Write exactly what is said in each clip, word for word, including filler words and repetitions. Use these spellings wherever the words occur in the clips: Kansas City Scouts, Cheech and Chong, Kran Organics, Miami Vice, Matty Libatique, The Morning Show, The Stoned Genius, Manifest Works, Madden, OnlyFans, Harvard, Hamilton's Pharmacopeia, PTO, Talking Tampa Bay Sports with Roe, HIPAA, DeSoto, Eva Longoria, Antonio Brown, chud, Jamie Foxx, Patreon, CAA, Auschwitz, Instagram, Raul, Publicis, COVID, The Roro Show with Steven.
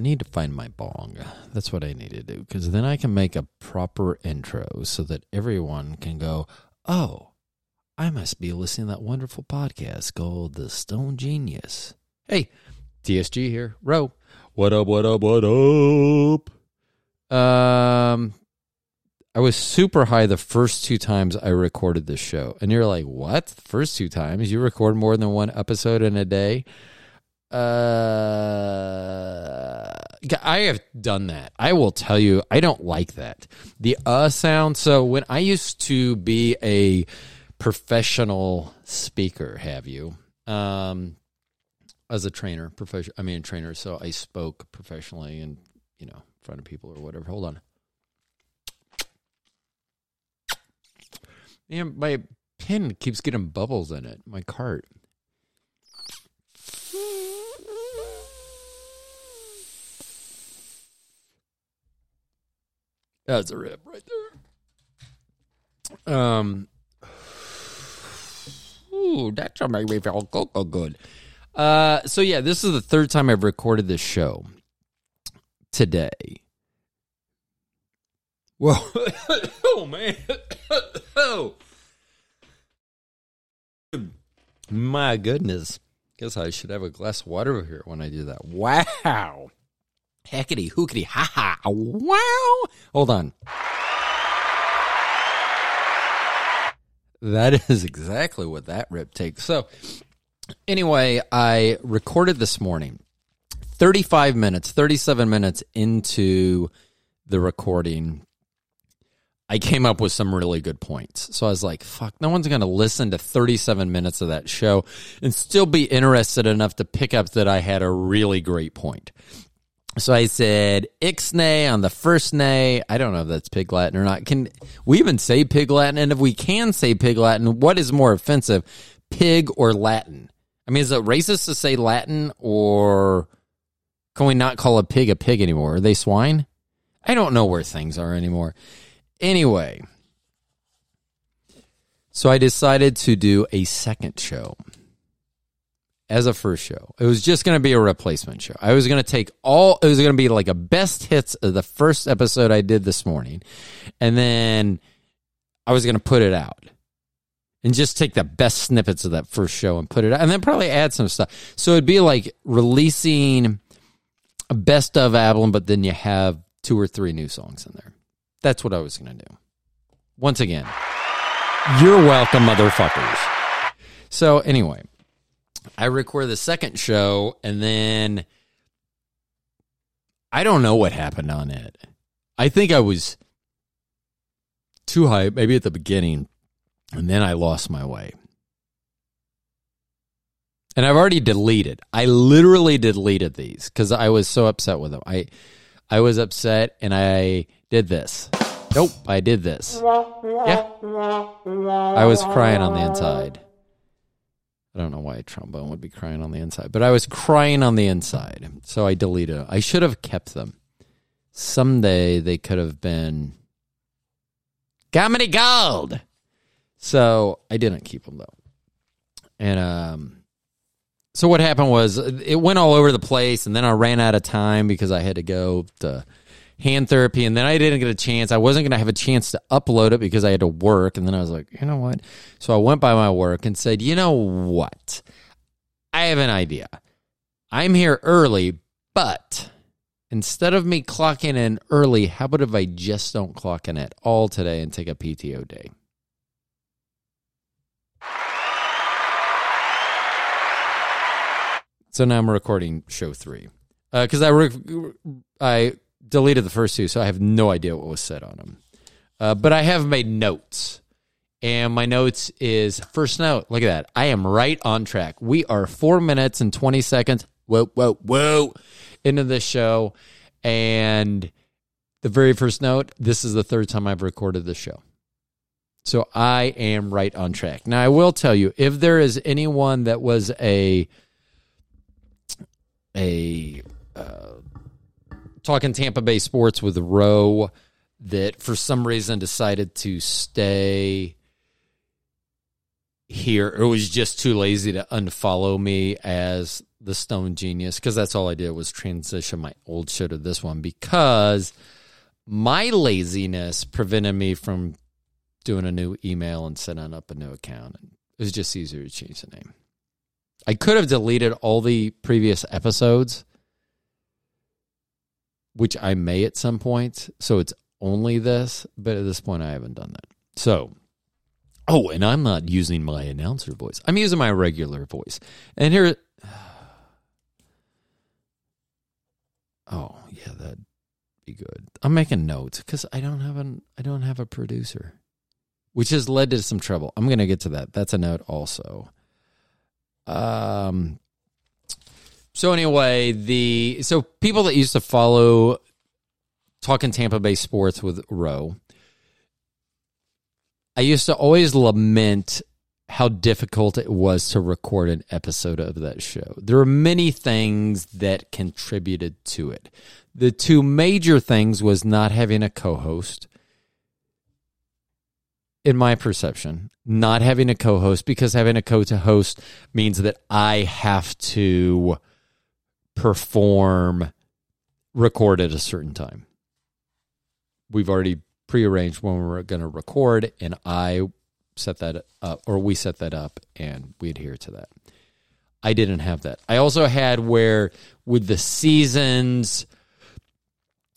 I need to find my bong. That's what I need to do, because then I can make a proper intro so that everyone can go, oh, I must be listening to that wonderful podcast called The Stoned Genius. Hey, T S G here. Roe. What up, what up, what up? Um, I was super high the first two times I recorded this show. And you're like, what? The first two times? You record more than one episode in a day? Uh, I have done that. I will tell you, I don't like that. The uh sound. So when I used to be a professional speaker, have you, um, as a trainer, profession, I mean, a trainer. So I spoke professionally and, you know, in front of people or whatever. Hold on. And my pen keeps getting bubbles in it. My cart. That's a rip right there. Um, ooh, that should make me feel cocoa good. Uh, so, yeah, this is the third time I've recorded this show today. Whoa. Oh, man. Oh. My goodness. Guess I should have a glass of water over here when I do that. Wow. Heckity, hookity, ha-ha, wow. Hold on. That is exactly what that rip takes. So anyway, I recorded this morning, thirty-five minutes, thirty-seven minutes into the recording. I came up with some really good points. So I was like, fuck, no one's going to listen to thirty-seven minutes of that show and still be interested enough to pick up that I had a really great point. So I said, ixnay on the first nay. I don't know if that's pig Latin or not. Can we even say pig Latin? And if we can say pig Latin, what is more offensive, pig or Latin? I mean, is it racist to say Latin, or can we not call a pig a pig anymore? Are they swine? I don't know where things are anymore. Anyway, so I decided to do a second show. As a first show, it was just going to be a replacement show. I was going to take all, it was going to be like a best hits of the first episode I did this morning. And then I was going to put it out and just take the best snippets of that first show and put it out. And then probably add some stuff. So it'd be like releasing a best of album, but then you have two or three new songs in there. That's what I was going to do. Once again, you're welcome, motherfuckers. So anyway. I record the second show, and then I don't know what happened on it. I think I was too hype, maybe at the beginning, and then I lost my way. And I've already deleted. I literally deleted these because I was so upset with them. I, I was upset, and I did this. Nope, I did this. Yeah. I was crying on the inside. I don't know why a trombone would be crying on the inside, but I was crying on the inside, so I deleted them. I should have kept them. Someday they could have been comedy gold. So I didn't keep them, though. And um, so what happened was it went all over the place, and then I ran out of time because I had to go to hand therapy, and then I didn't get a chance. I wasn't going to have a chance to upload it because I had to work, and then I was like, you know what? So I went by my work and said, you know what? I have an idea. I'm here early, but instead of me clocking in early, how about if I just don't clock in at all today and take a P T O day? So now I'm recording show three. Because uh, I... Re- I deleted the first two, so I have no idea what was said on them. Uh, but I have made notes. And my notes is, first note, look at that. I am right on track. We are four minutes and twenty seconds, whoa, whoa, whoa, into this show. And the very first note, this is the third time I've recorded this show. So I am right on track. Now, I will tell you, if there is anyone that was a... a uh, Talking Tampa Bay Sports with Roe that for some reason decided to stay here. It was just too lazy to unfollow me as The Stoned Genius, because that's all I did was transition my old show to this one, because my laziness prevented me from doing a new email and setting up a new account. It was just easier to change the name. I could have deleted all the previous episodes, which I may at some point, so it's only this, but at this point I haven't done that. So, oh, and I'm not using my announcer voice. I'm using my regular voice. And here... Oh, yeah, that'd be good. I'm making notes because I don't have an I don't have a producer, which has led to some trouble. I'm going to get to that. That's a note also. Um. So anyway, the so people that used to follow Talking Tampa Bay Sports with Roe, I used to always lament how difficult it was to record an episode of that show. There are many things that contributed to it. The two major things was not having a co-host, in my perception, not having a co-host, because having a co-host means that I have to perform, record at a certain time. We've already prearranged when we're going to record, and I... set that up, or we set that up, and we adhere to that. I didn't have that. I also had where with the seasons,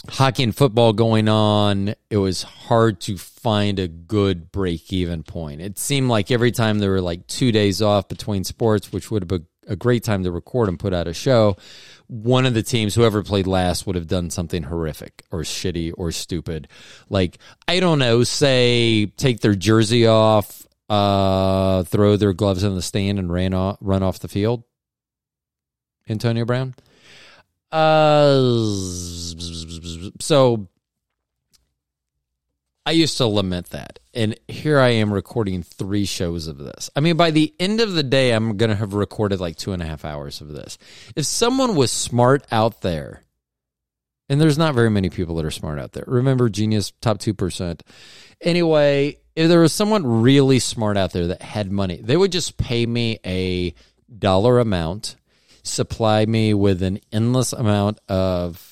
hockey and football going on, it was hard to find a good break-even point. It seemed like every time there were like two days off between sports, which would have been a great time to record and put out a show, one of the teams, whoever played last, would have done something horrific or shitty or stupid. Like, I don't know, say take their jersey off, uh, throw their gloves in the stand and ran off, run off the field. Antonio Brown. Uh, so I used to lament that. And here I am recording three shows of this. I mean, by the end of the day, I'm going to have recorded like two and a half hours of this. If someone was smart out there, and there's not very many people that are smart out there. Remember, Genius, top two percent. Anyway, if there was someone really smart out there that had money, they would just pay me a dollar amount, supply me with an endless amount of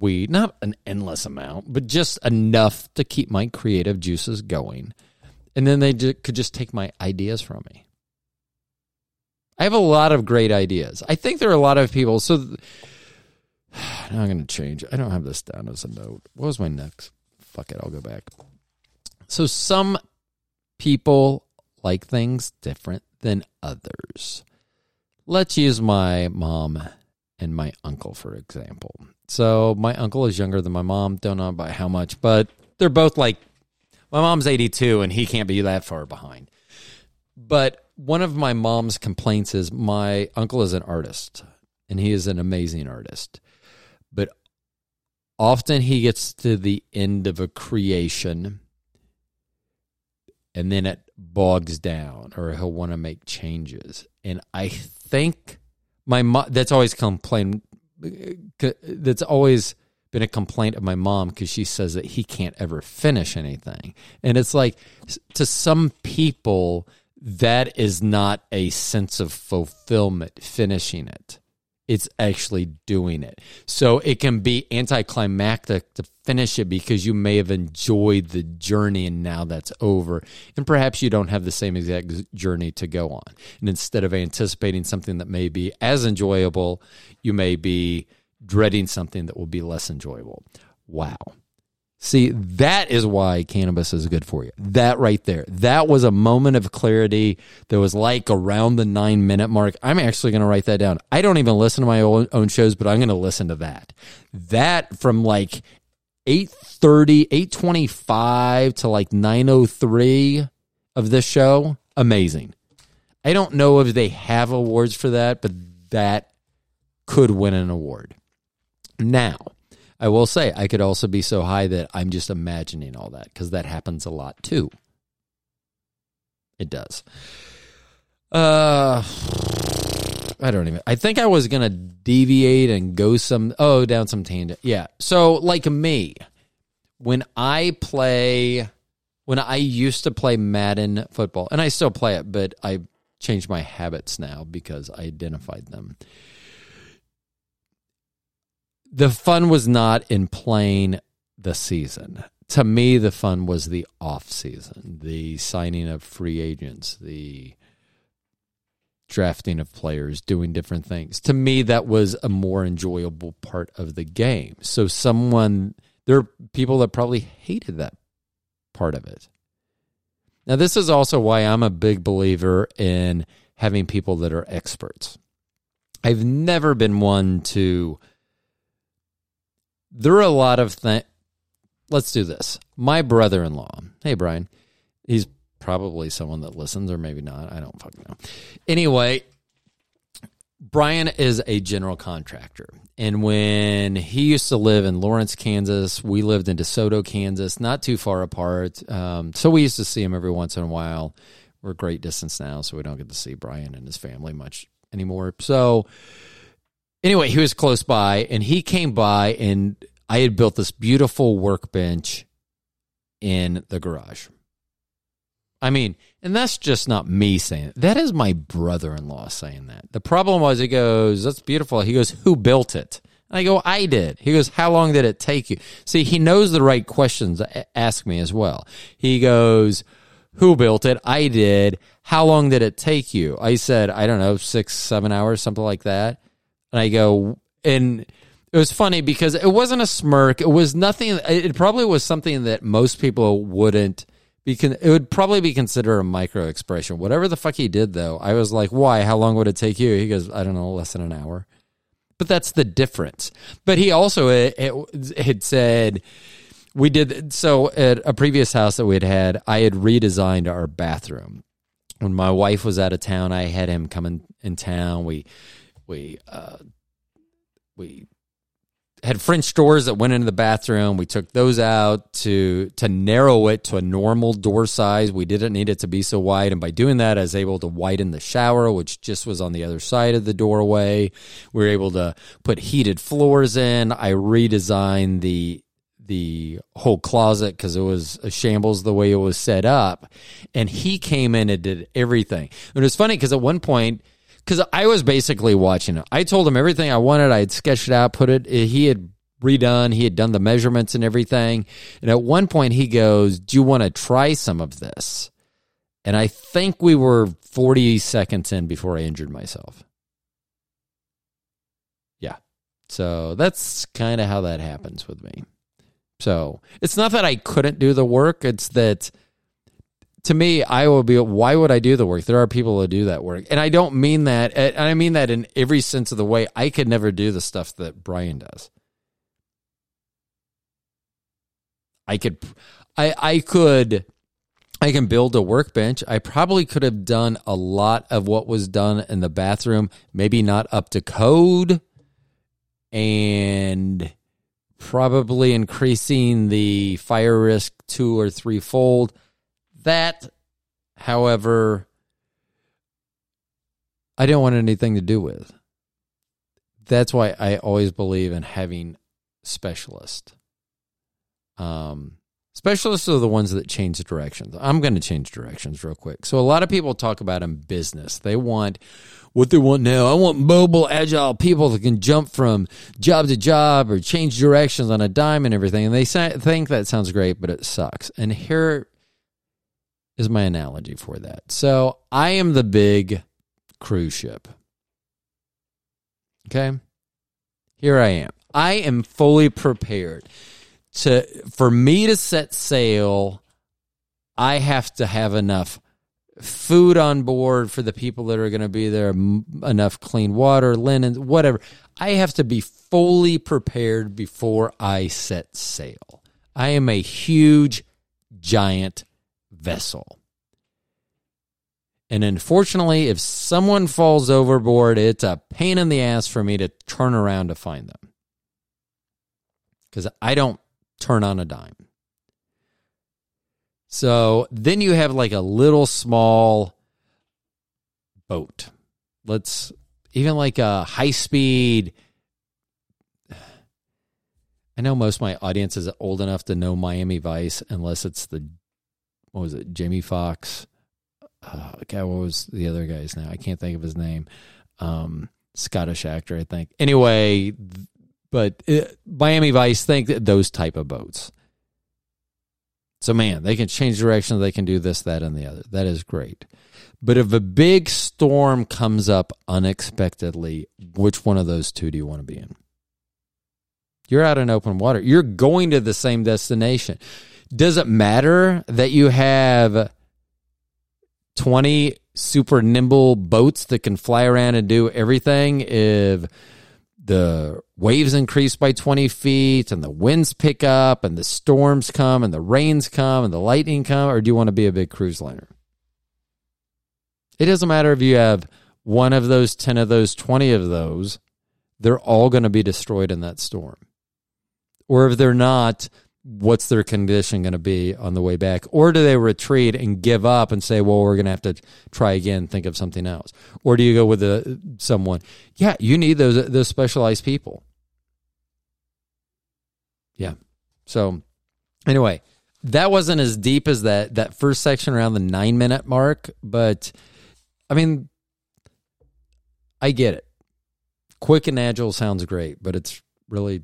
weed, not an endless amount, but just enough to keep my creative juices going. And then they ju- could just take my ideas from me. I have a lot of great ideas. I think there are a lot of people. So th- now I'm going to change. I don't have this down as a note. What was my next? Fuck it. I'll go back. So some people like things different than others. Let's use my mom and my uncle, for example. So my uncle is younger than my mom. Don't know by how much, but they're both like, my mom's eighty-two and he can't be that far behind. But one of my mom's complaints is my uncle is an artist, and he is an amazing artist. But often he gets to the end of a creation and then it bogs down, or he'll want to make changes. And I think my mom, that's always complained. That's always been a complaint of my mom, because she says that he can't ever finish anything. And it's like, to some people, that is not a sense of fulfillment, finishing it. It's actually doing it. So it can be anticlimactic to finish it, because you may have enjoyed the journey and now that's over. And perhaps you don't have the same exact journey to go on. And instead of anticipating something that may be as enjoyable, you may be dreading something that will be less enjoyable. Wow. See, that is why cannabis is good for you. That right there. That was a moment of clarity that was like around the nine-minute mark. I'm actually going to write that down. I don't even listen to my own shows, but I'm going to listen to that. That from like eight thirty, eight twenty-five to like nine oh three of this show, amazing. I don't know if they have awards for that, but that could win an award. Now, I will say, I could also be so high that I'm just imagining all that, because that happens a lot too. It does. Uh, I don't even... I think I was going to deviate and go some... Oh, down some tangent. Yeah. So, like me, when I play... When I used to play Madden football, and I still play it, but I changed my habits now because I identified them. the fun was not in playing the season. To me, the fun was the off season, the signing of free agents, the drafting of players, doing different things. To me, that was a more enjoyable part of the game. So someone, there are people that probably hated that part of it. Now, this is also why I'm a big believer in having people that are experts. I've never been one to, there are a lot of things, let's do this. My brother-in-law, hey, Brian, he's probably someone that listens or maybe not. I don't fucking know. Anyway, Brian is a general contractor. And when he used to live in Lawrence, Kansas, we lived in DeSoto, Kansas, not too far apart. Um, so we used to see him every once in a while. We're a great distance now, so we don't get to see Brian and his family much anymore. So anyway, he was close by, and he came by, and I had built this beautiful workbench in the garage. I mean, and that's just not me saying it. That is my brother-in-law saying that. The problem was he goes, that's beautiful. He goes, who built it? And I go, I did. He goes, how long did it take you? See, he knows the right questions to ask me as well. He goes, who built it? I did. How long did it take you? I said, I don't know, six, seven hours, something like that. And I go, and it was funny because it wasn't a smirk. It was nothing. It probably was something that most people wouldn't be. Con- it would probably be considered a micro expression. Whatever the fuck he did, though, I was like, why? How long would it take you? He goes, I don't know, less than an hour. But that's the difference. But he also it, it, had said, we did. So at a previous house that we had had, I had redesigned our bathroom. When my wife was out of town, I had him come in, in town. We, we, uh, we, had French doors that went into the bathroom. We took those out to to narrow it to a normal door size. We didn't need it to be so wide. And by doing that, I was able to widen the shower, which just was on the other side of the doorway. We were able to put heated floors in. I redesigned the the whole closet because it was a shambles the way it was set up. And he came in and did everything. And it was funny because at one point, because I was basically watching it. I told him everything I wanted. I had sketched it out, put it, he had redone, he had done the measurements and everything. And at one point he goes, do you want to try some of this? And I think we were forty seconds in before I injured myself. Yeah. So that's kind of how that happens with me. So it's not that I couldn't do the work. It's that, to me, I will be, why would I do the work? There are people who do that work. And I don't mean that, and I mean that in every sense of the way. I could never do the stuff that Brian does. I could, I, I could, I can build a workbench. I probably could have done a lot of what was done in the bathroom, maybe not up to code, and probably increasing the fire risk two or threefold. That, however, I don't want anything to do with. That's why I always believe in having specialists. Um, specialists are the ones that change directions. I'm going to change directions real quick. So a lot of people talk about in business. They want what they want now. I want mobile, agile people that can jump from job to job or change directions on a dime and everything. And they say, think that sounds great, but it sucks. And here is my analogy for that. So I am the big cruise ship. Okay? Here I am. I am fully prepared. To for me to set sail, I have to have enough food on board for the people that are going to be there, m- enough clean water, linen, whatever. I have to be fully prepared before I set sail. I am a huge, giant vessel. And unfortunately, if someone falls overboard, it's a pain in the ass for me to turn around to find them. Because I don't turn on a dime. So then you have like a little small boat. Let's even like a high speed. I know most of my audience is old enough to know Miami Vice, unless it's the What was it? Jamie Foxx. Uh, God, what was the other guy's name? I can't think of his name. Um, Scottish actor, I think. Anyway, But it, Miami Vice think that those type of boats. So, man, they can change direction. They can do this, that, and the other. That is great. But if a big storm comes up unexpectedly, which one of those two do you want to be in? You're out in open water. You're going to the same destination. Does it matter that you have twenty super nimble boats that can fly around and do everything if the waves increase by twenty feet and the winds pick up and the storms come and the rains come and the lightning come? Or do you want to be a big cruise liner? It doesn't matter if you have one of those, ten of those, twenty of those. They're all going to be destroyed in that storm. Or if they're not, what's their condition going to be on the way back? Or do they retreat and give up and say, well, we're going to have to try again, think of something else? Or do you go with a, someone? Yeah, you need those, those specialized people. Yeah. So anyway, that wasn't as deep as that, that first section around the nine-minute mark. But, I mean, I get it. Quick and agile sounds great, but it's really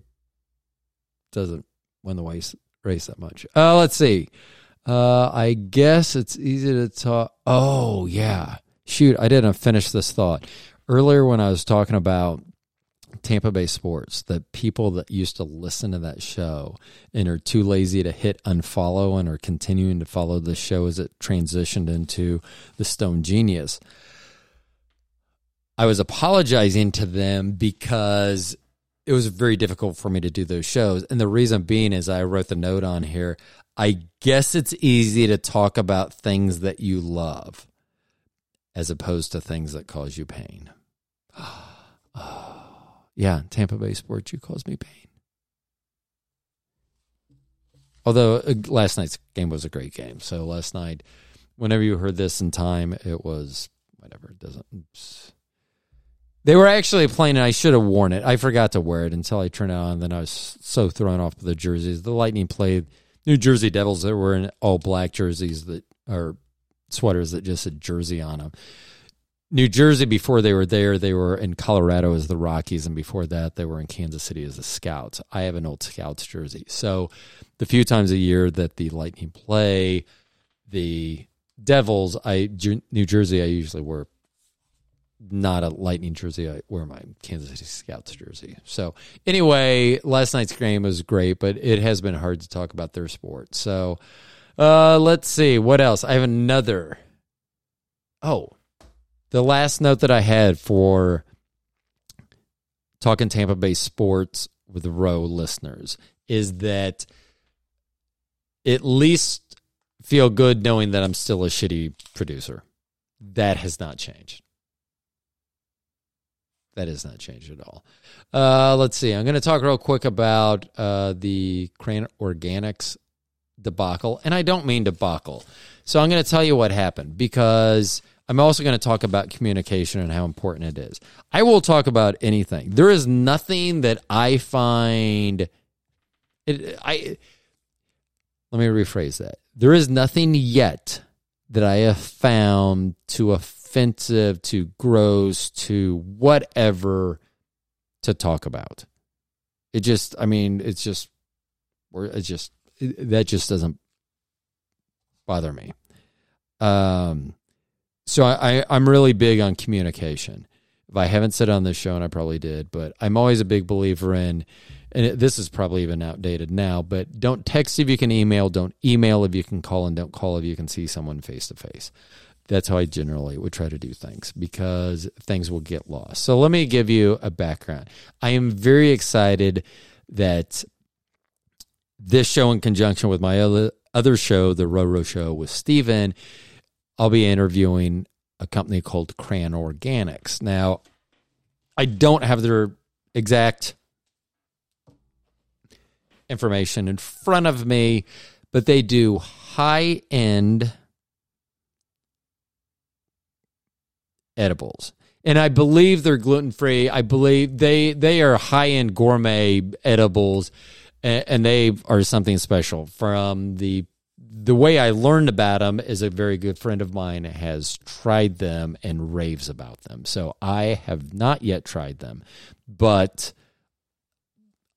doesn't win the race, race that much. Uh, let's see. Uh, I guess it's easy to talk. Oh, yeah. Shoot, I didn't finish this thought. Earlier when I was talking about Tampa Bay sports, the people that used to listen to that show and are too lazy to hit unfollow and are continuing to follow the show as it transitioned into The Stoned Genius. I was apologizing to them because it was very difficult for me to do those shows. And the reason being is I wrote the note on here. I guess it's easy to talk about things that you love as opposed to things that cause you pain. Yeah, Tampa Bay sports, you caused me pain. Although last night's game was a great game. So last night, whenever you heard this in time, it was whatever. It doesn't... Oops. They were actually playing, and I should have worn it. I forgot to wear it until I turned it on, and then I was so thrown off with the jerseys. The Lightning played New Jersey Devils that were in all-black jerseys that or sweaters that just had Jersey on them. New Jersey, before they were there, they were in Colorado as the Rockies, and before that, they were in Kansas City as the Scouts. I have an old Scouts jersey. So the few times a year that the Lightning play the Devils, I New Jersey, I usually wear not a Lightning jersey. I wear my Kansas City Scouts jersey. So anyway, last night's game was great, but it has been hard to talk about their sport. So uh, let's see. What else? I have another. Oh, the last note that I had for Talking Tampa Bay Sports with Roe listeners is that at least feel good knowing that I'm still a shitty producer. That has not changed. That has not changed at all. Uh, let's see. I'm going to talk real quick about uh, the Kran Organics debacle. And I don't mean debacle. So I'm going to tell you what happened because I'm also going to talk about communication and how important it is. I will talk about anything. There is nothing that I find... It, I Let me rephrase that. There is nothing yet that I have found to affect offensive, to gross, to whatever to talk about. It just, I mean, it's just, or it's just, it, that just doesn't bother me. Um, so I, I, I'm really big on communication. If I haven't said on this show, and I probably did, but I'm always a big believer in, and it, this is probably even outdated now, but don't text if you can email, don't email if you can call, and don't call if you can see someone face to face. That's how I generally would try to do things because things will get lost. So let me give you a background. I am very excited that this show, in conjunction with my other, other show, The Roro Show with Steven, I'll be interviewing a company called Kran Organics. Now, I don't have their exact information in front of me, but they do high-end edibles. And I believe they're gluten-free. I believe they they are high-end gourmet edibles, and, and they are something special. From the the way I learned about them is a very good friend of mine has tried them and raves about them. So I have not yet tried them, but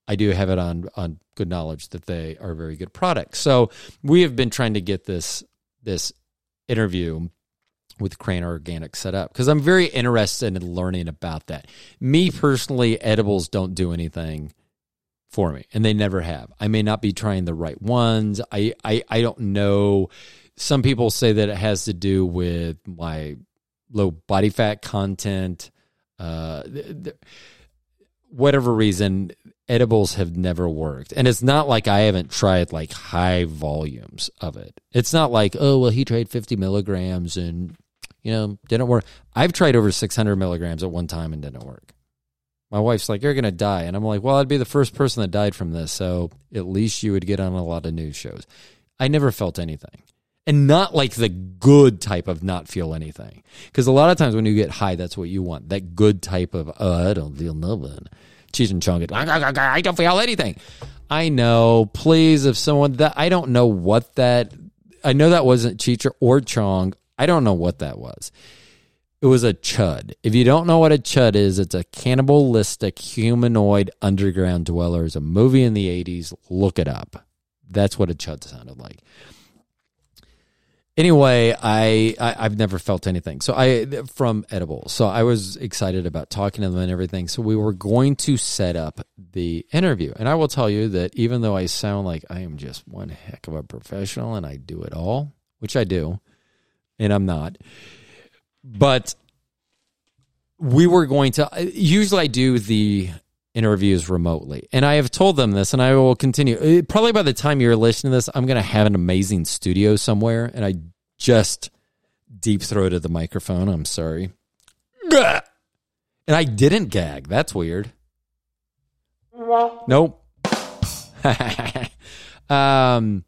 I do have it on on good knowledge that they are very good products. So we have been trying to get this this interview with Kran Organics set up because I'm very interested in learning about that. Me personally, edibles don't do anything for me, and they never have. I may not be trying the right ones. I, I, I don't know. Some people say that it has to do with my low body fat content. Uh, th- th- whatever reason, edibles have never worked. And it's not like I haven't tried like high volumes of it. It's not like, oh, well, he tried fifty milligrams and, you know, didn't work. I've tried over six hundred milligrams at one time and didn't work. My wife's like, you're going to die. And I'm like, well, I'd be the first person that died from this. So at least you would get on a lot of news shows. I never felt anything. And not like the good type of not feel anything. Because a lot of times when you get high, that's what you want. That good type of, oh, I don't feel nothing. Cheech and Chong, I don't feel anything. I know, please, if someone, that I don't know what that, I know that wasn't Cheech or Chong. I don't know what that was. It was a chud. If you don't know what a chud is, it's a cannibalistic humanoid underground dweller. It's a movie in the eighties. Look it up. That's what a chud sounded like. Anyway, I, I, I've never felt anything so I from edibles. So I was excited about talking to them and everything. So we were going to set up the interview. And I will tell you that even though I sound like I am just one heck of a professional and I do it all, which I do, and I'm not, but we were going to – usually I do the – interviews remotely. And I have told them this, and I will continue. Probably by the time you're listening to this, I'm going to have an amazing studio somewhere, and I just deep-throated the microphone. I'm sorry. And I didn't gag. That's weird. Nope. um...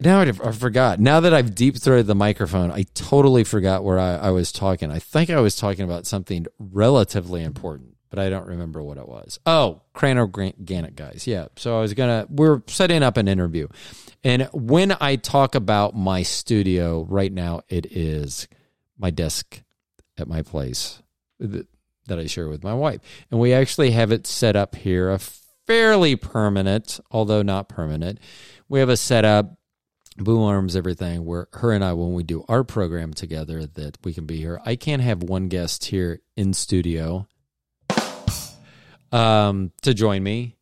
Now I forgot. Now that I've deep-throated the microphone, I totally forgot where I, I was talking. I think I was talking about something relatively important, but I don't remember what it was. Oh, Kran Organic guys. Yeah, so I was going to... We're setting up an interview. And when I talk about my studio, right now it is my desk at my place that I share with my wife. And we actually have it set up here, a fairly permanent, although not permanent. We have a setup... boom arms, everything, where her and I, when we do our program together, that we can be here. I can't have one guest here in studio um, to join me.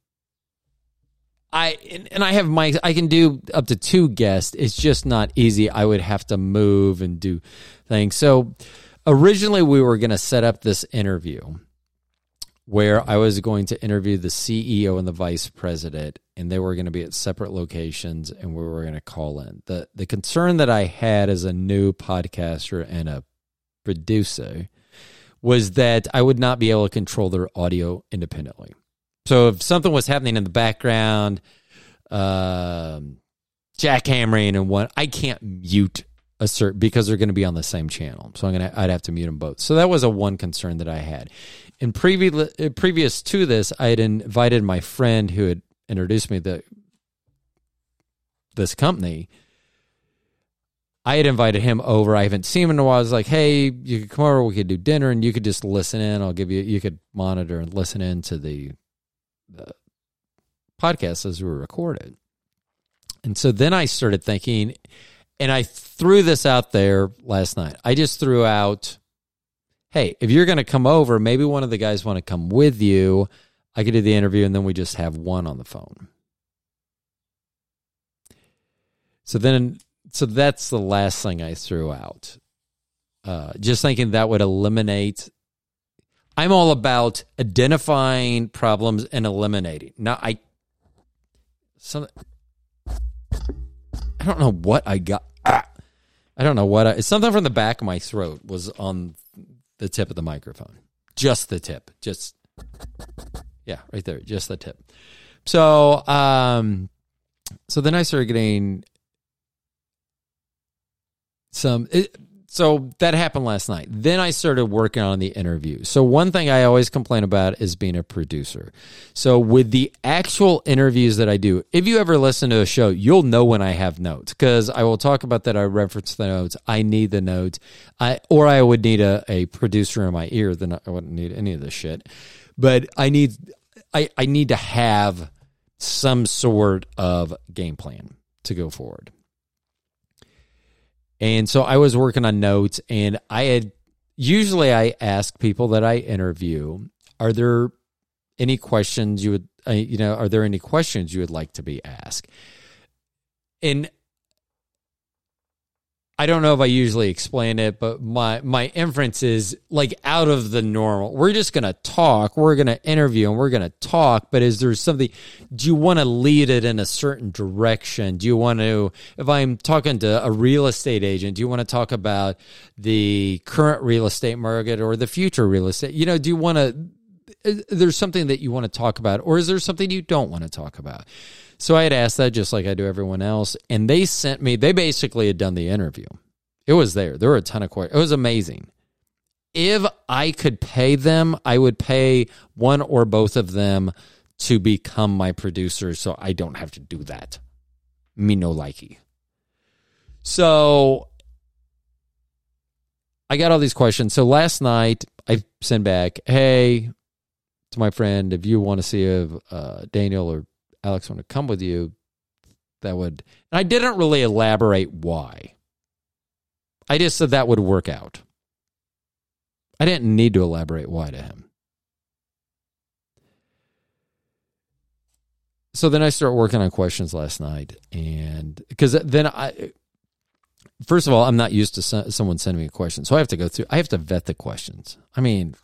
I and, and I have my, I can do up to two guests. It's just not easy. I would have to move and do things. So originally we were going to set up this interview where I was going to interview the C E O and the vice president, and they were going to be at separate locations, and we were going to call in. The The concern that I had as a new podcaster and a producer was that I would not be able to control their audio independently. So if something was happening in the background, um, jackhammering and what, I can't mute a certain, because they're going to be on the same channel. So I'm going to, I'd have to mute them both. So that was a one concern that I had. In previous previous to this, I had invited my friend who had introduced me to this company. I had invited him over. I haven't seen him in a while. I was like, "Hey, you could come over. We could do dinner, and you could just listen in. I'll give you. You could monitor and listen in to the, the podcast as we were recorded." And so then I started thinking, and I threw this out there last night. I just threw out, hey, if you're going to come over, maybe one of the guys want to come with you. I could do the interview, and then we just have one on the phone. So then, so that's the last thing I threw out. Uh, just thinking that would eliminate. I'm all about identifying problems and eliminating. Now, I, some, I don't know what I got. Ah, I don't know what I, something from the back of my throat was on the tip of the microphone, just the tip, just, yeah, right there, just the tip. So, um, so then I started getting some, it, so that happened last night. Then I started working on the interview. So one thing I always complain about is being a producer. So with the actual interviews that I do, if you ever listen to a show, you'll know when I have notes, because I will talk about that. I reference the notes. I need the notes. I or I would need a, a producer in my ear. Then I wouldn't need any of this shit. But I need, I, I need to have some sort of game plan to go forward. And so I was working on notes, and I had, usually I ask people that I interview, are there any questions you would, uh, you know, are there any questions you would like to be asked? And I don't know if I usually explain it, but my, my inference is, like, out of the normal. We're just going to talk. We're going to interview and we're going to talk. But is there something, do you want to lead it in a certain direction? Do you want to, if I'm talking to a real estate agent, do you want to talk about the current real estate market or the future real estate? You know, do you want to, is there something that you want to talk about, or is there something you don't want to talk about? So I had asked that just like I do everyone else, and they sent me, they basically had done the interview. It was there. There were a ton of questions. It was amazing. If I could pay them, I would pay one or both of them to become my producers, so I don't have to do that. Me no likey. So I got all these questions. So last night I sent back, hey, to my friend, if you want to see if uh, Daniel or Alex want to come with you, that would... And I didn't really elaborate why. I just said that would work out. I didn't need to elaborate why to him. So then I start working on questions last night, and... Because then I... First of all, I'm not used to so, someone sending me a question, so I have to go through... I have to vet the questions. I mean...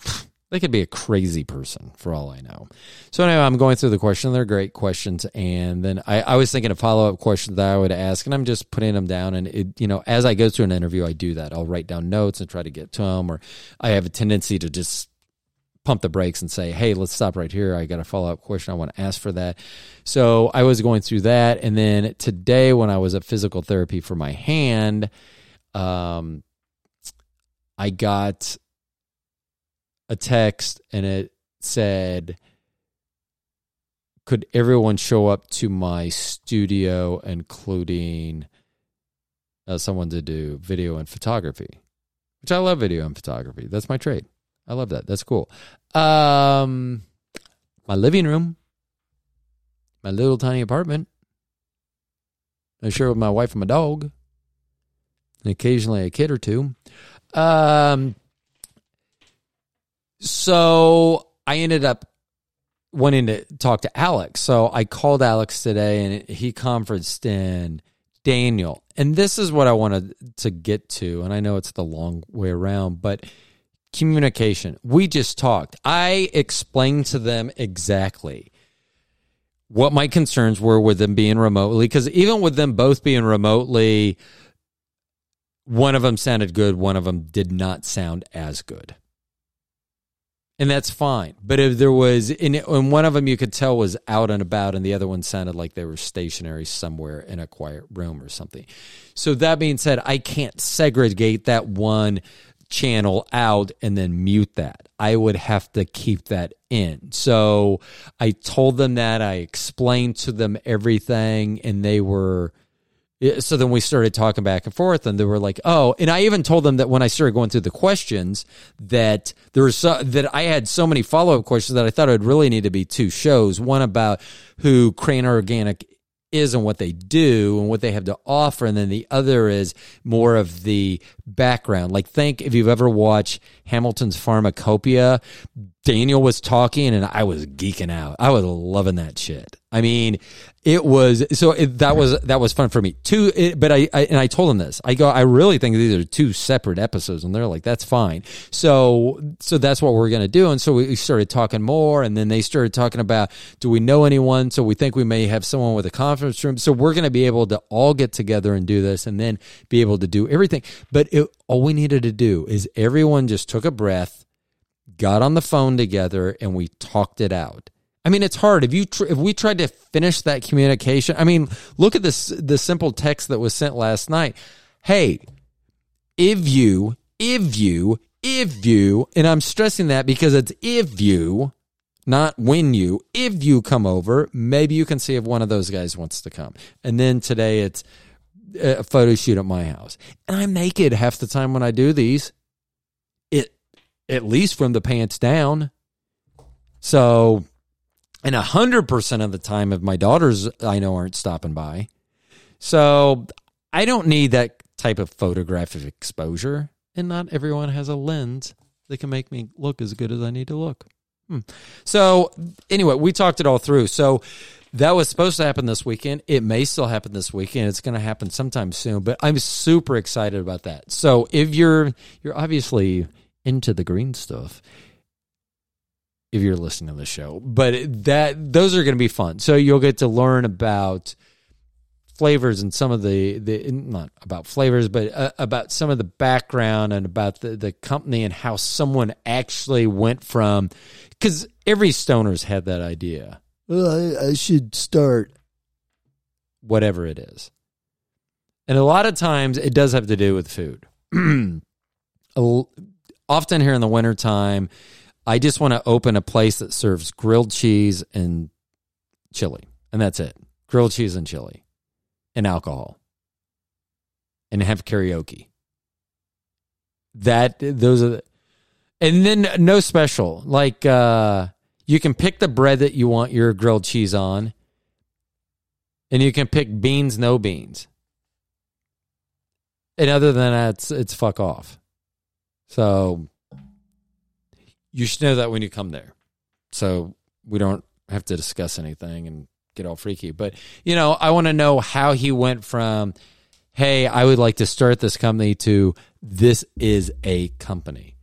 They could be a crazy person, for all I know. So anyway, I'm going through the question. They're great questions. And then I, I was thinking of follow-up questions that I would ask, and I'm just putting them down. And, it, you know, as I go through an interview, I do that. I'll write down notes and try to get to them, or I have a tendency to just pump the brakes and say, hey, let's stop right here. I got a follow-up question. I want to ask for that. So I was going through that. And then today when I was at physical therapy for my hand, um, I got – a text, and it said, could everyone show up to my studio, including uh, someone to do video and photography, which I love video and photography. That's my trade. I love that. That's cool. Um, my living room, my little tiny apartment. I share with my wife and my dog, and occasionally a kid or two. Um, So I ended up wanting to talk to Alex. So I called Alex today, and he conferenced in Daniel. And this is what I wanted to get to, and I know it's the long way around, but communication. We just talked. I explained to them exactly what my concerns were with them being remotely, because even with them both being remotely, one of them sounded good, one of them did not sound as good. And that's fine. But if there was, and, and one of them you could tell was out and about, and the other one sounded like they were stationary somewhere in a quiet room or something. So that being said, I can't segregate that one channel out and then mute that. I would have to keep that in. So I told them that. I explained to them everything, and they were... So then we started talking back and forth, and they were like, oh, and I even told them that when I started going through the questions that there was so, that I had so many follow-up questions that I thought it would really need to be two shows, one about who Kran Organics is and what they do and what they have to offer, and then the other is more of the background. Like, think if you've ever watched Hamilton's Pharmacopeia, Daniel was talking and I was geeking out. I was loving that shit. I mean, it was so it, that was that was fun for me too. It, but I, I and I told him this. I go, I really think these are two separate episodes, and they're like, that's fine. So so that's what we're gonna do. And so we started talking more, and then they started talking about, do we know anyone? So we think we may have someone with a conference room. So we're gonna be able to all get together and do this, and then be able to do everything. But it, all we needed to do is everyone just took a breath, got on the phone together, and we talked it out. I mean, it's hard. If you tr- if we tried to finish that communication, I mean, look at this the simple text that was sent last night. Hey, if you, if you, if you, and I'm stressing that because it's if you, not when you, if you come over, maybe you can see if one of those guys wants to come. And then today it's a photo shoot at my house. And I'm naked half the time when I do these, it at least from the pants down. So, and one hundred percent of the time of my daughters I know aren't stopping by. So I don't need that type of photographic exposure. And not everyone has a lens that can make me look as good as I need to look. Hmm. So anyway, we talked it all through. So that was supposed to happen this weekend. It may still happen this weekend. It's going to happen sometime soon, but I'm super excited about that. So if you're, you're obviously into the green stuff, if you're listening to the show, but that, those are going to be fun. So you'll get to learn about flavors and some of the, the not about flavors, but uh, about some of the background and about the, the company and how someone actually went from, because every stoner's had that idea. Well, I, I should start whatever it is. And a lot of times it does have to do with food. Often here in the wintertime, I just want to open a place that serves grilled cheese and chili. And that's it. Grilled cheese and chili. And alcohol, and have karaoke. That those are, the, and then no special. Like uh, you can pick the bread that you want your grilled cheese on, and you can pick beans, no beans. And other than that, it's it's fuck off. So you should know that when you come there. So we don't have to discuss anything and get all freaky, but you know, I want to know how he went from, hey, I would like to start this company, to this is a company.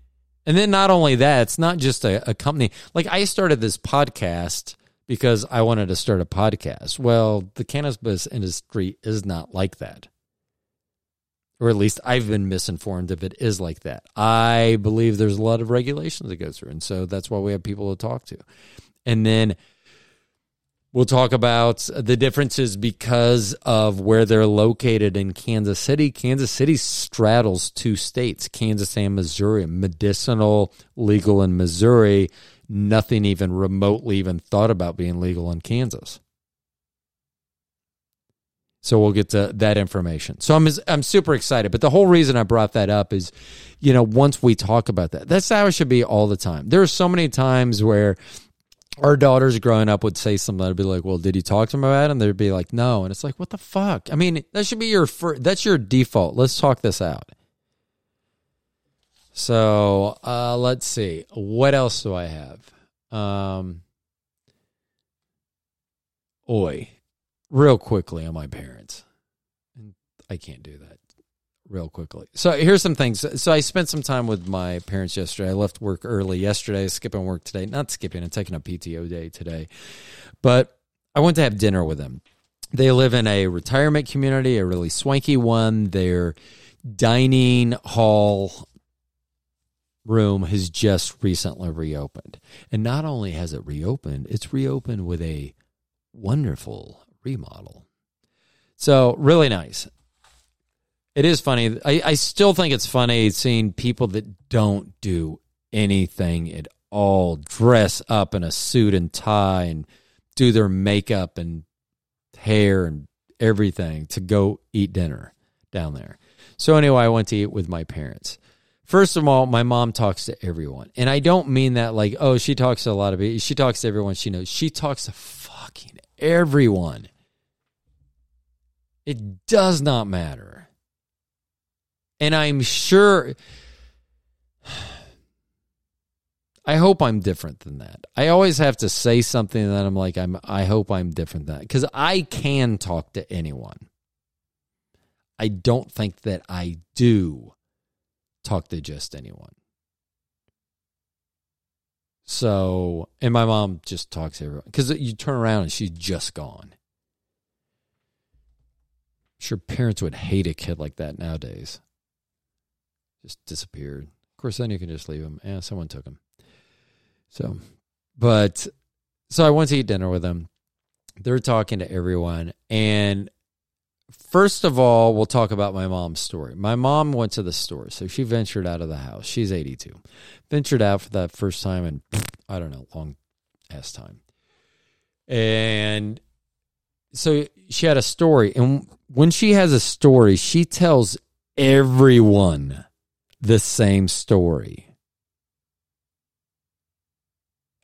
And then not only that, it's not just a, a company. Like I started this podcast because I wanted to start a podcast. Well, the cannabis industry is not like that. Or at least I've been misinformed if it is like that. I believe there's a lot of regulations that go through. And so that's why we have people to talk to. And then we'll talk about the differences because of where they're located in Kansas City. Kansas City straddles two states, Kansas and Missouri. Medicinal, legal in Missouri. Nothing even remotely even thought about being legal in Kansas. So we'll get to that information. So I'm I'm super excited. But the whole reason I brought that up is, you know, once we talk about that, that's how it should be all the time. There are so many times where our daughters growing up would say something. I'd be like, well, did you talk to them about it? And they'd be like, no. And it's like, what the fuck? I mean, that should be your first, that's your default. Let's talk this out. So uh, let's see. What else do I have? Um, Oi. Real quickly on my parents. I can't do that real quickly. So here's some things. So I spent some time with my parents yesterday. I left work early yesterday, skipping work today. Not skipping, I'm taking a P T O day today. But I went to have dinner with them. They live in a retirement community, a really swanky one. Their dining hall room has just recently reopened. And not only has it reopened, it's reopened with a wonderful remodel. So really nice. It is funny. I, I still think it's funny seeing people that don't do anything at all dress up in a suit and tie and do their makeup and hair and everything to go eat dinner down there. So anyway, I went to eat with my parents. First of all, my mom talks to everyone. And I don't mean that like, oh, she talks to a lot of people. She talks to everyone she knows. She talks to fucking everyone. It does not matter. And I'm sure, I hope I'm different than that. I always have to say something that I'm like, I'm, I hope I'm different than that. Because I can talk to anyone. I don't think that I do talk to just anyone. So, and my mom just talks to everyone. Because you turn around and she's just gone. I'm sure parents would hate a kid like that nowadays. Just disappeared. Of course, then you can just leave him. Yeah, someone took him. So, but, so I went to eat dinner with them. They're talking to everyone. And first of all, we'll talk about my mom's story. My mom went to the store. So she ventured out of the house. She's eighty-two. Ventured out for that first time in, I don't know, long ass time. And so she had a story. And when she has a story, she tells everyone the same story.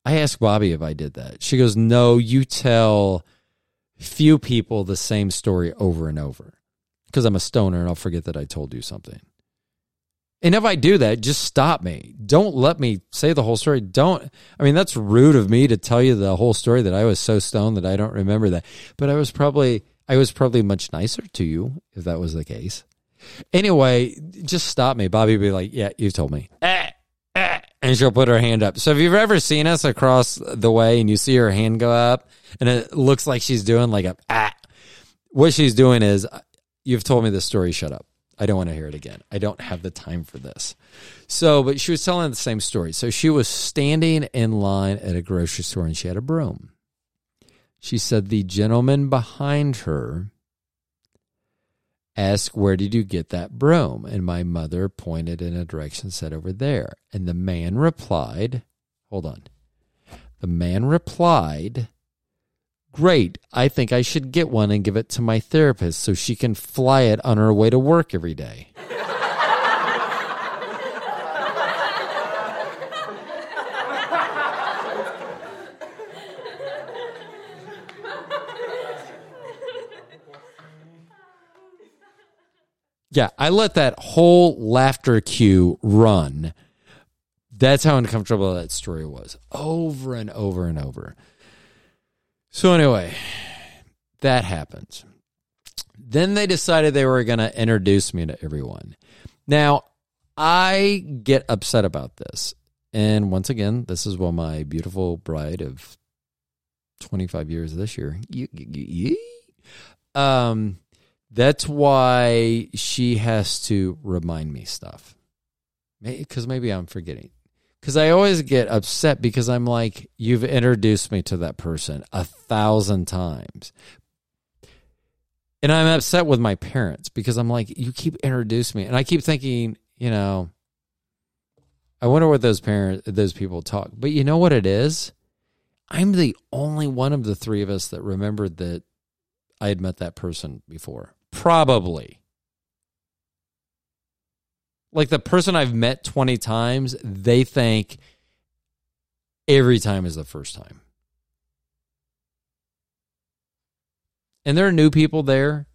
I asked Bobby if I did that. She goes, no, you tell few people the same story over and over because I'm a stoner and I'll forget that I told you something. And if I do that, just stop me. Don't let me say the whole story. Don't. I mean, that's rude of me to tell you the whole story that I was so stoned that I don't remember that. But I was probably, I was probably much nicer to you if that was the case. Anyway, just stop me. Bobby would be like, yeah, you told me. Eh, eh, and she'll put her hand up. So if you've ever seen us across the way and you see her hand go up and it looks like she's doing like a, ah, what she's doing is, you've told me this story, shut up. I don't want to hear it again. I don't have the time for this. So, but she was telling the same story. So she was standing in line at a grocery store and she had a broom. She said the gentleman behind her asked, where did you get that broom? And my mother pointed in a direction, said over there. And the man replied, hold on. The man replied, great, I think I should get one and give it to my therapist so she can fly it on her way to work every day. Yeah, I let that whole laughter cue run. That's how uncomfortable that story was, over and over and over. So anyway, that happens. Then they decided they were going to introduce me to everyone. Now, I get upset about this. And once again, this is what my beautiful bride of twenty-five years this year. Um, that's why she has to remind me stuff. Because maybe I'm forgetting. Because I always get upset because I'm like, you've introduced me to that person a thousand times. And I'm upset with my parents because I'm like, you keep introducing me. And I keep thinking, you know, I wonder what those parents, those people talk. But you know what it is? I'm the only one of the three of us that remembered that I had met that person before. Probably. Like the person I've met twenty times, they think every time is the first time. And there are new people there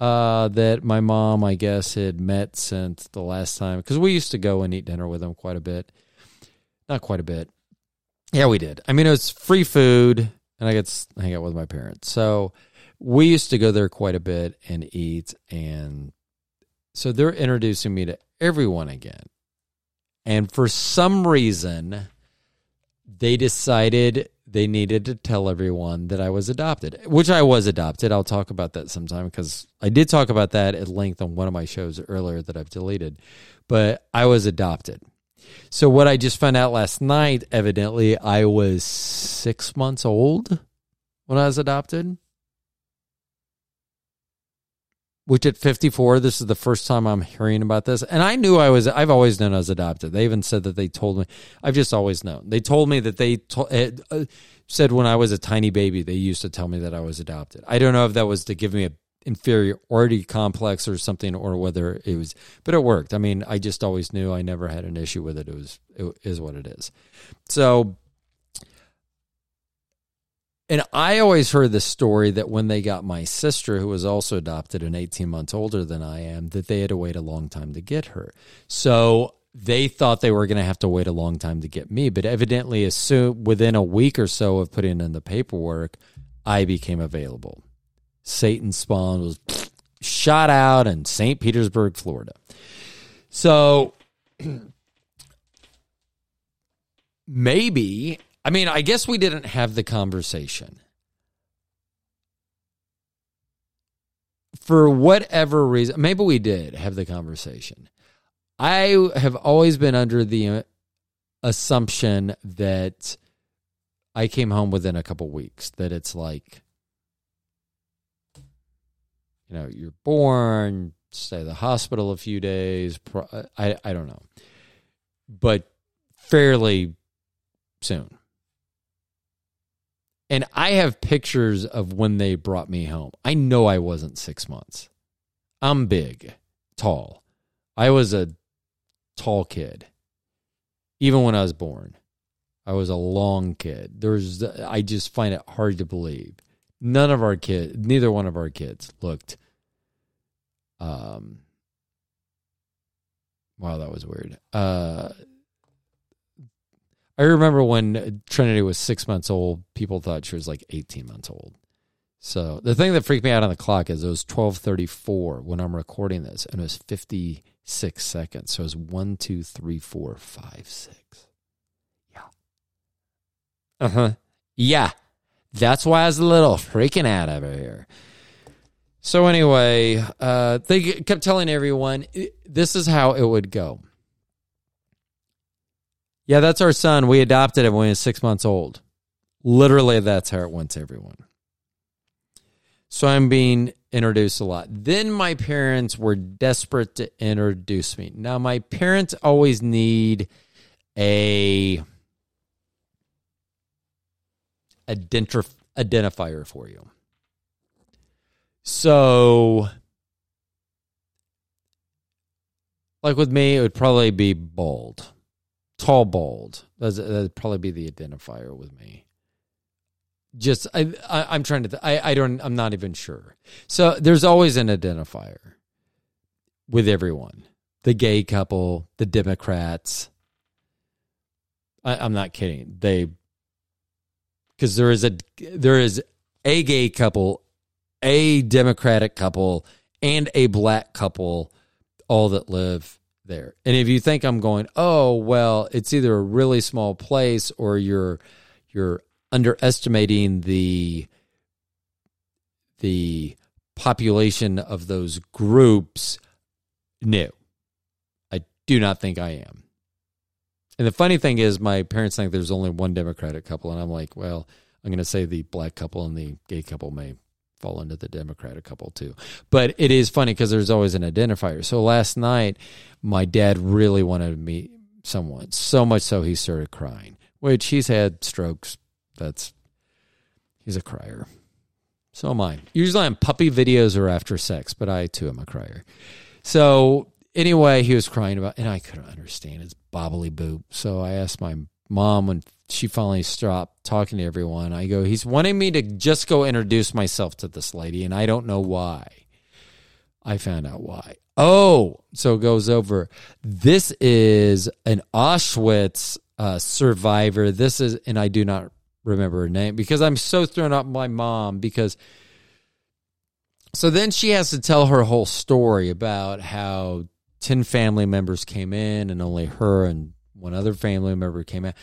uh, that my mom, I guess, had met since the last time. Because we used to go and eat dinner with them quite a bit. Not quite a bit. Yeah, we did. I mean, it was free food, and I got to hang out with my parents. So we used to go there quite a bit and eat. And so they're introducing me to everyone again. And for some reason, they decided they needed to tell everyone that I was adopted, which I was adopted. I'll talk about that sometime because I did talk about that at length on one of my shows earlier that I've deleted, but I was adopted. So what I just found out last night, evidently, I was six months old when I was adopted, which at fifty-four, this is the first time I'm hearing about this. And I knew I was, I've always known I was adopted. They even said that they told me, I've just always known. They told me that they to, uh, said when I was a tiny baby, they used to tell me that I was adopted. I don't know if that was to give me an inferiority complex or something, or whether it was, but it worked. I mean, I just always knew. I never had an issue with it. It was, it is what it is. So, and I always heard the story that when they got my sister, who was also adopted and eighteen months older than I am, that they had to wait a long time to get her. So they thought they were going to have to wait a long time to get me. But evidently, as soon, within a week or so of putting in the paperwork, I became available. Satan Spawn was shot out in Saint Petersburg, Florida. So maybe... I mean, I guess we didn't have the conversation. For whatever reason, maybe we did have the conversation. I have always been under the assumption that I came home within a couple weeks, that it's like, you know, you're born, stay at the hospital a few days. I, I don't know. But fairly soon. And I have pictures of when they brought me home. I know I wasn't six months. I'm big, tall. I was a tall kid, even when I was born. I was a long kid. There's, I just find it hard to believe. None of our kids, neither one of our kids looked, um, wow, that was weird. Uh, I remember when Trinity was six months old, people thought she was like eighteen months old. So the thing that freaked me out on the clock is it was twelve thirty-four when I'm recording this, and it was fifty-six seconds. So it was one, two, three, four, five, six. Yeah. Uh-huh. Yeah. That's why I was a little freaking out over here. So anyway, uh, they kept telling everyone, this is how it would go. Yeah, that's our son. We adopted him when he was six months old. Literally, that's how it went to everyone. So I'm being introduced a lot. Then my parents were desperate to introduce me. Now, my parents always need a, a dentif- identifier for you. So, like with me, it would probably be bald. Tall bald. That's, that'd probably be the identifier with me. Just, I, I, I'm trying to, th- I, I don't, I'm not even sure. So there's always an identifier with everyone. The gay couple, the Democrats. I, I'm not kidding. They, because there is a, there is a gay couple, a Democratic couple, and a black couple, all that live there. And if you think I'm going, oh, well, it's either a really small place or you're you're underestimating the the population of those groups, no, I do not think I am. And the funny thing is my parents think there's only one Democratic couple, and I'm like, well, I'm going to say the black couple and the gay couple may fall into the Democratic couple too. But it is funny because there's always an identifier. So last night, my dad really wanted to meet someone, so much so he started crying, which he's had strokes. That's, he's a crier. So am I. Usually on puppy videos or after sex, but I too am a crier. So anyway, he was crying about, and I couldn't understand his bobbly boop. So I asked my mom when she finally stopped talking to everyone. I go, he's wanting me to just go introduce myself to this lady, and I don't know why. I found out why. Oh, so it goes over. This is an Auschwitz uh, survivor. This is, and I do not remember her name because I'm so thrown up my mom because. So then she has to tell her whole story about how ten family members came in and only her and one other family member came out,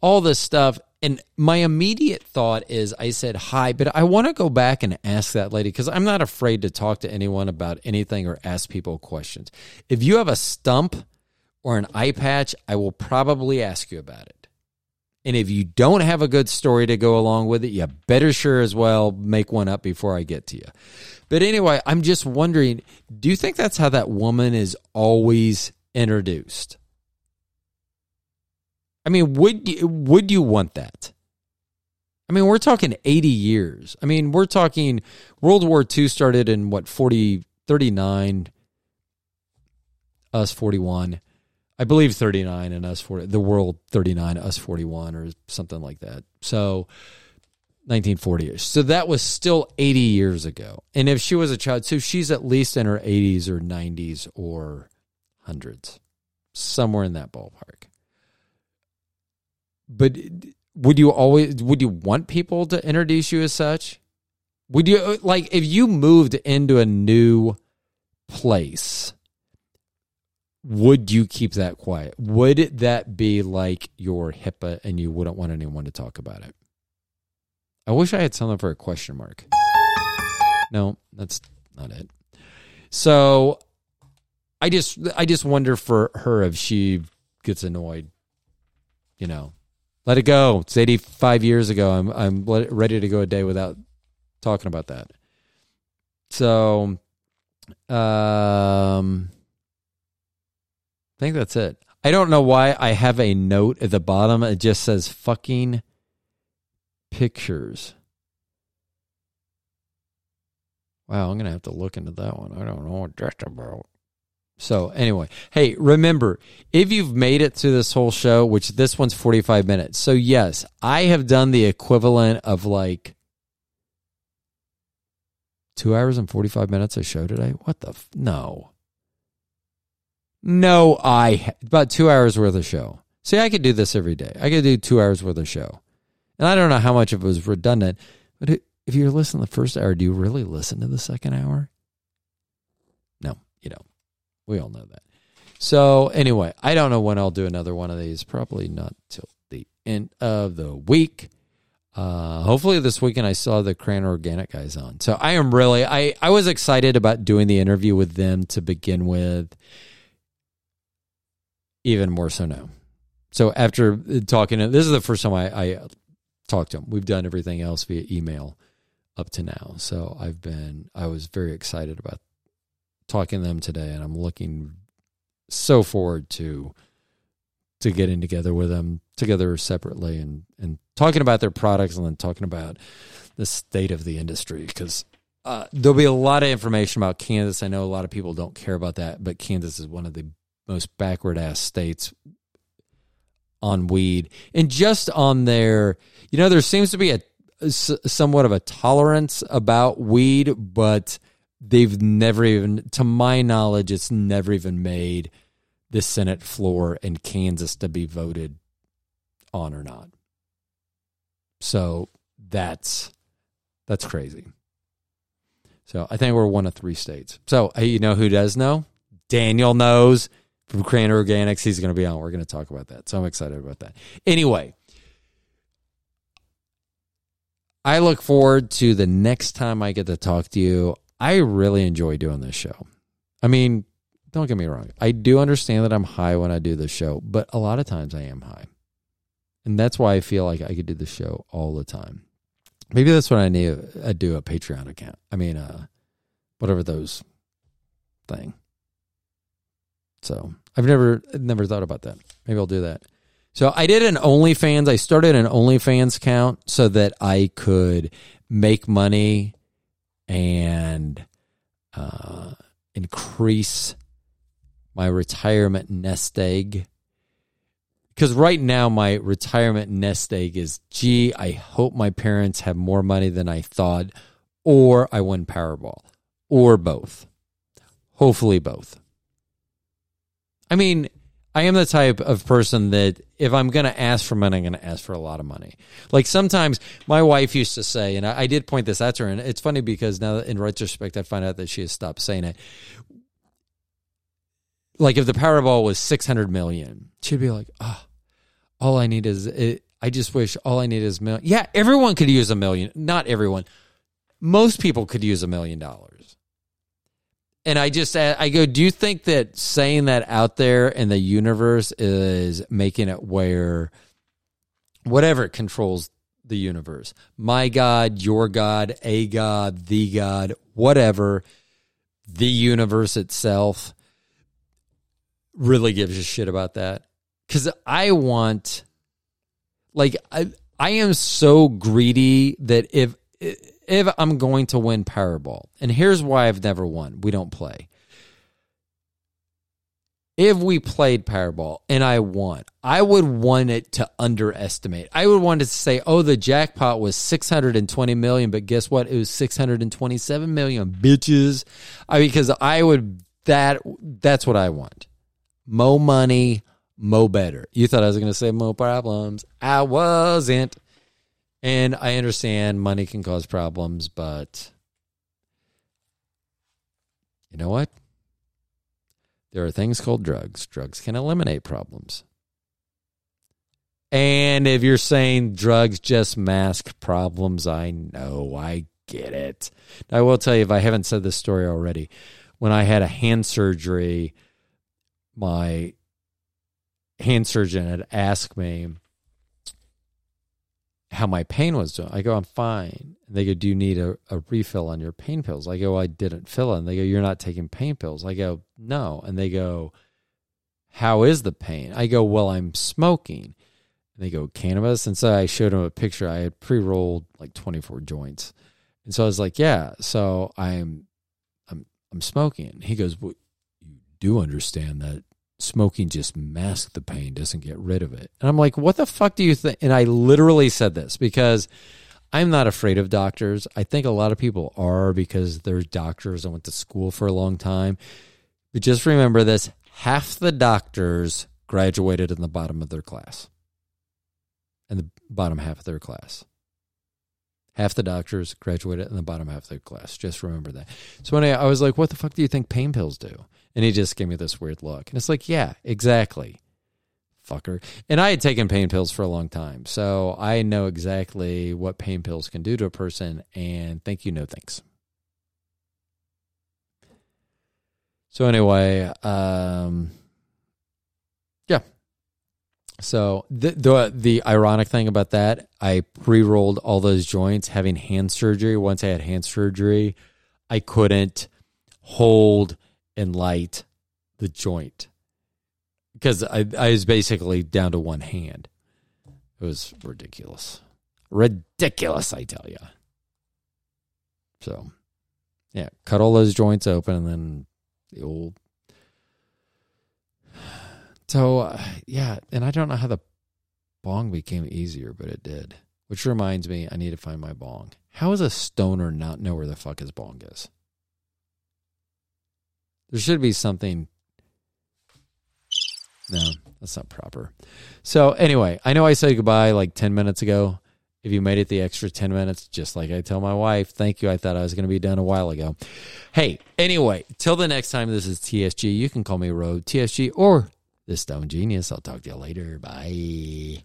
all this stuff. And my immediate thought is I said hi, but I want to go back and ask that lady because I'm not afraid to talk to anyone about anything or ask people questions. If you have a stump or an eye patch, I will probably ask you about it. And if you don't have a good story to go along with it, you better sure as well make one up before I get to you. But anyway, I'm just wondering, do you think that's how that woman is always introduced? I mean, would you, would you want that? I mean, we're talking eighty years. I mean, we're talking World War Two started in, what, forty, thirty-nine, us forty-one. I believe thirty-nine and us forty. The world thirty-nine, us forty-one or something like that. So nineteen forty-ish. So that was still eighty years ago. And if she was a child, so she's at least in her eighties or nineties or hundreds, somewhere in that ballpark. But would you always, would you want people to introduce you as such? Would you, like, if you moved into a new place, would you keep that quiet? Would that be like your HIPAA and you wouldn't want anyone to talk about it? I wish I had something for a question mark. No, that's not it. So I just, I just wonder for her if she gets annoyed, you know. Let it go. It's eighty-five years ago. I'm I'm ready to go a day without talking about that. So, um, I think that's it. I don't know why I have a note at the bottom. It just says fucking pictures. Wow, I'm going to have to look into that one. I don't know what that's about. So anyway, hey, remember, if you've made it through this whole show, which this one's forty-five minutes. So yes, I have done the equivalent of like two hours and forty-five minutes of show today. What the? F- no. No, I ha- about two hours worth of show. See, I could do this every day. I could do two hours worth of show. And I don't know how much of it was redundant, but if you're listening to the first hour, do you really listen to the second hour? No, you don't. We all know that. So anyway, I don't know when I'll do another one of these. Probably not till the end of the week. Uh, hopefully this weekend I saw the Kran Organic guys on. So I am really, I, I was excited about doing the interview with them to begin with. Even more so now. So after talking, to, this is the first time I, I talked to them. We've done everything else via email up to now. So I've been, I was very excited about talking to them today, and I'm looking so forward to to getting together with them, together separately, and, and talking about their products, and then talking about the state of the industry, because uh, there'll be a lot of information about Kansas. I know a lot of people don't care about that, but Kansas is one of the most backward-ass states on weed. And just on their, you know, there seems to be a, a somewhat of a tolerance about weed, but they've never even, to my knowledge, it's never even made the Senate floor in Kansas to be voted on or not. So that's that's crazy. So I think we're one of three states. So you know who does know? Daniel knows from Kran Organics. He's going to be on. We're going to talk about that. So I'm excited about that. Anyway, I look forward to the next time I get to talk to you. I really enjoy doing this show. I mean, don't get me wrong. I do understand that I'm high when I do this show, but a lot of times I am high. And that's why I feel like I could do the show all the time. Maybe that's what I need. I do a Patreon account. I mean, uh, whatever those thing. So I've never, never thought about that. Maybe I'll do that. So I did an OnlyFans. I started an OnlyFans account so that I could make money and uh, increase my retirement nest egg. Because right now my retirement nest egg is, gee, I hope my parents have more money than I thought, or I win Powerball, or both. Hopefully both. I mean, I am the type of person that if I'm going to ask for money, I'm going to ask for a lot of money. Like sometimes my wife used to say, and I, I did point this at her, and it's funny because now in retrospect, I find out that she has stopped saying it. Like if the Powerball was six hundred million, she'd be like, oh, all I need is, it, I just wish all I need is a million. Yeah, everyone could use a million. Not everyone. Most people could use a million dollars. And I just, I go, do you think that saying that out there in the universe is making it where whatever controls the universe, my God, your God, a God, the God, whatever, the universe itself really gives a shit about that? Because I want, like, I, I am so greedy that if, if I'm going to win Powerball, and here's why I've never won. We don't play. If we played Powerball and I won, I would want it to underestimate. I would want it to say, oh, the jackpot was six hundred twenty million, but guess what? It was six hundred twenty-seven million, bitches. I, because I would, that that's what I want. Mo money, mo better. You thought I was going to say mo problems. I wasn't. And I understand money can cause problems, but you know what? There are things called drugs. Drugs can eliminate problems. And if you're saying drugs just mask problems, I know, I get it. I will tell you, if I haven't said this story already, when I had a hand surgery, my hand surgeon had asked me how my pain was doing. I go, I'm fine. And they go, do you need a, a refill on your pain pills? I go, I didn't fill it. And they go, you're not taking pain pills. I go, no. And they go, how is the pain? I go, well, I'm smoking. And they go, cannabis? And so I showed them a picture. I had pre-rolled like twenty-four joints. And so I was like, yeah, so I'm I'm I'm smoking. He goes, well, you do understand that smoking just masks the pain, doesn't get rid of it. And I'm like, what the fuck do you think? And I literally said this because I'm not afraid of doctors. I think a lot of people are because they're doctors and went to school for a long time. But just remember this, half the doctors graduated in the bottom of their class. In the bottom half of their class. Half the doctors graduated in the bottom half of their class. Just remember that. So when I, I was like, what the fuck do you think pain pills do? And he just gave me this weird look. And it's like, yeah, exactly. Fucker. And I had taken pain pills for a long time, so I know exactly what pain pills can do to a person, and thank you, no thanks. So anyway, um, yeah. So the, the the ironic thing about that, I pre-rolled all those joints having hand surgery. Once I had hand surgery, I couldn't hold and light the joint, because I, I was basically down to one hand. It was ridiculous. Ridiculous, I tell you. So, yeah, cut all those joints open and then the old... So, uh, yeah, and I don't know how the bong became easier, but it did. Which reminds me, I need to find my bong. How is a stoner not know where the fuck his bong is? There should be something... No, that's not proper. So anyway, I know I said goodbye like ten minutes ago. If you made it the extra ten minutes, just like I tell my wife, thank you. I thought I was going to be done a while ago. Hey, anyway, till the next time, this is T S G. You can call me Roe, T S G, or The Stoned Genius. I'll talk to you later. Bye.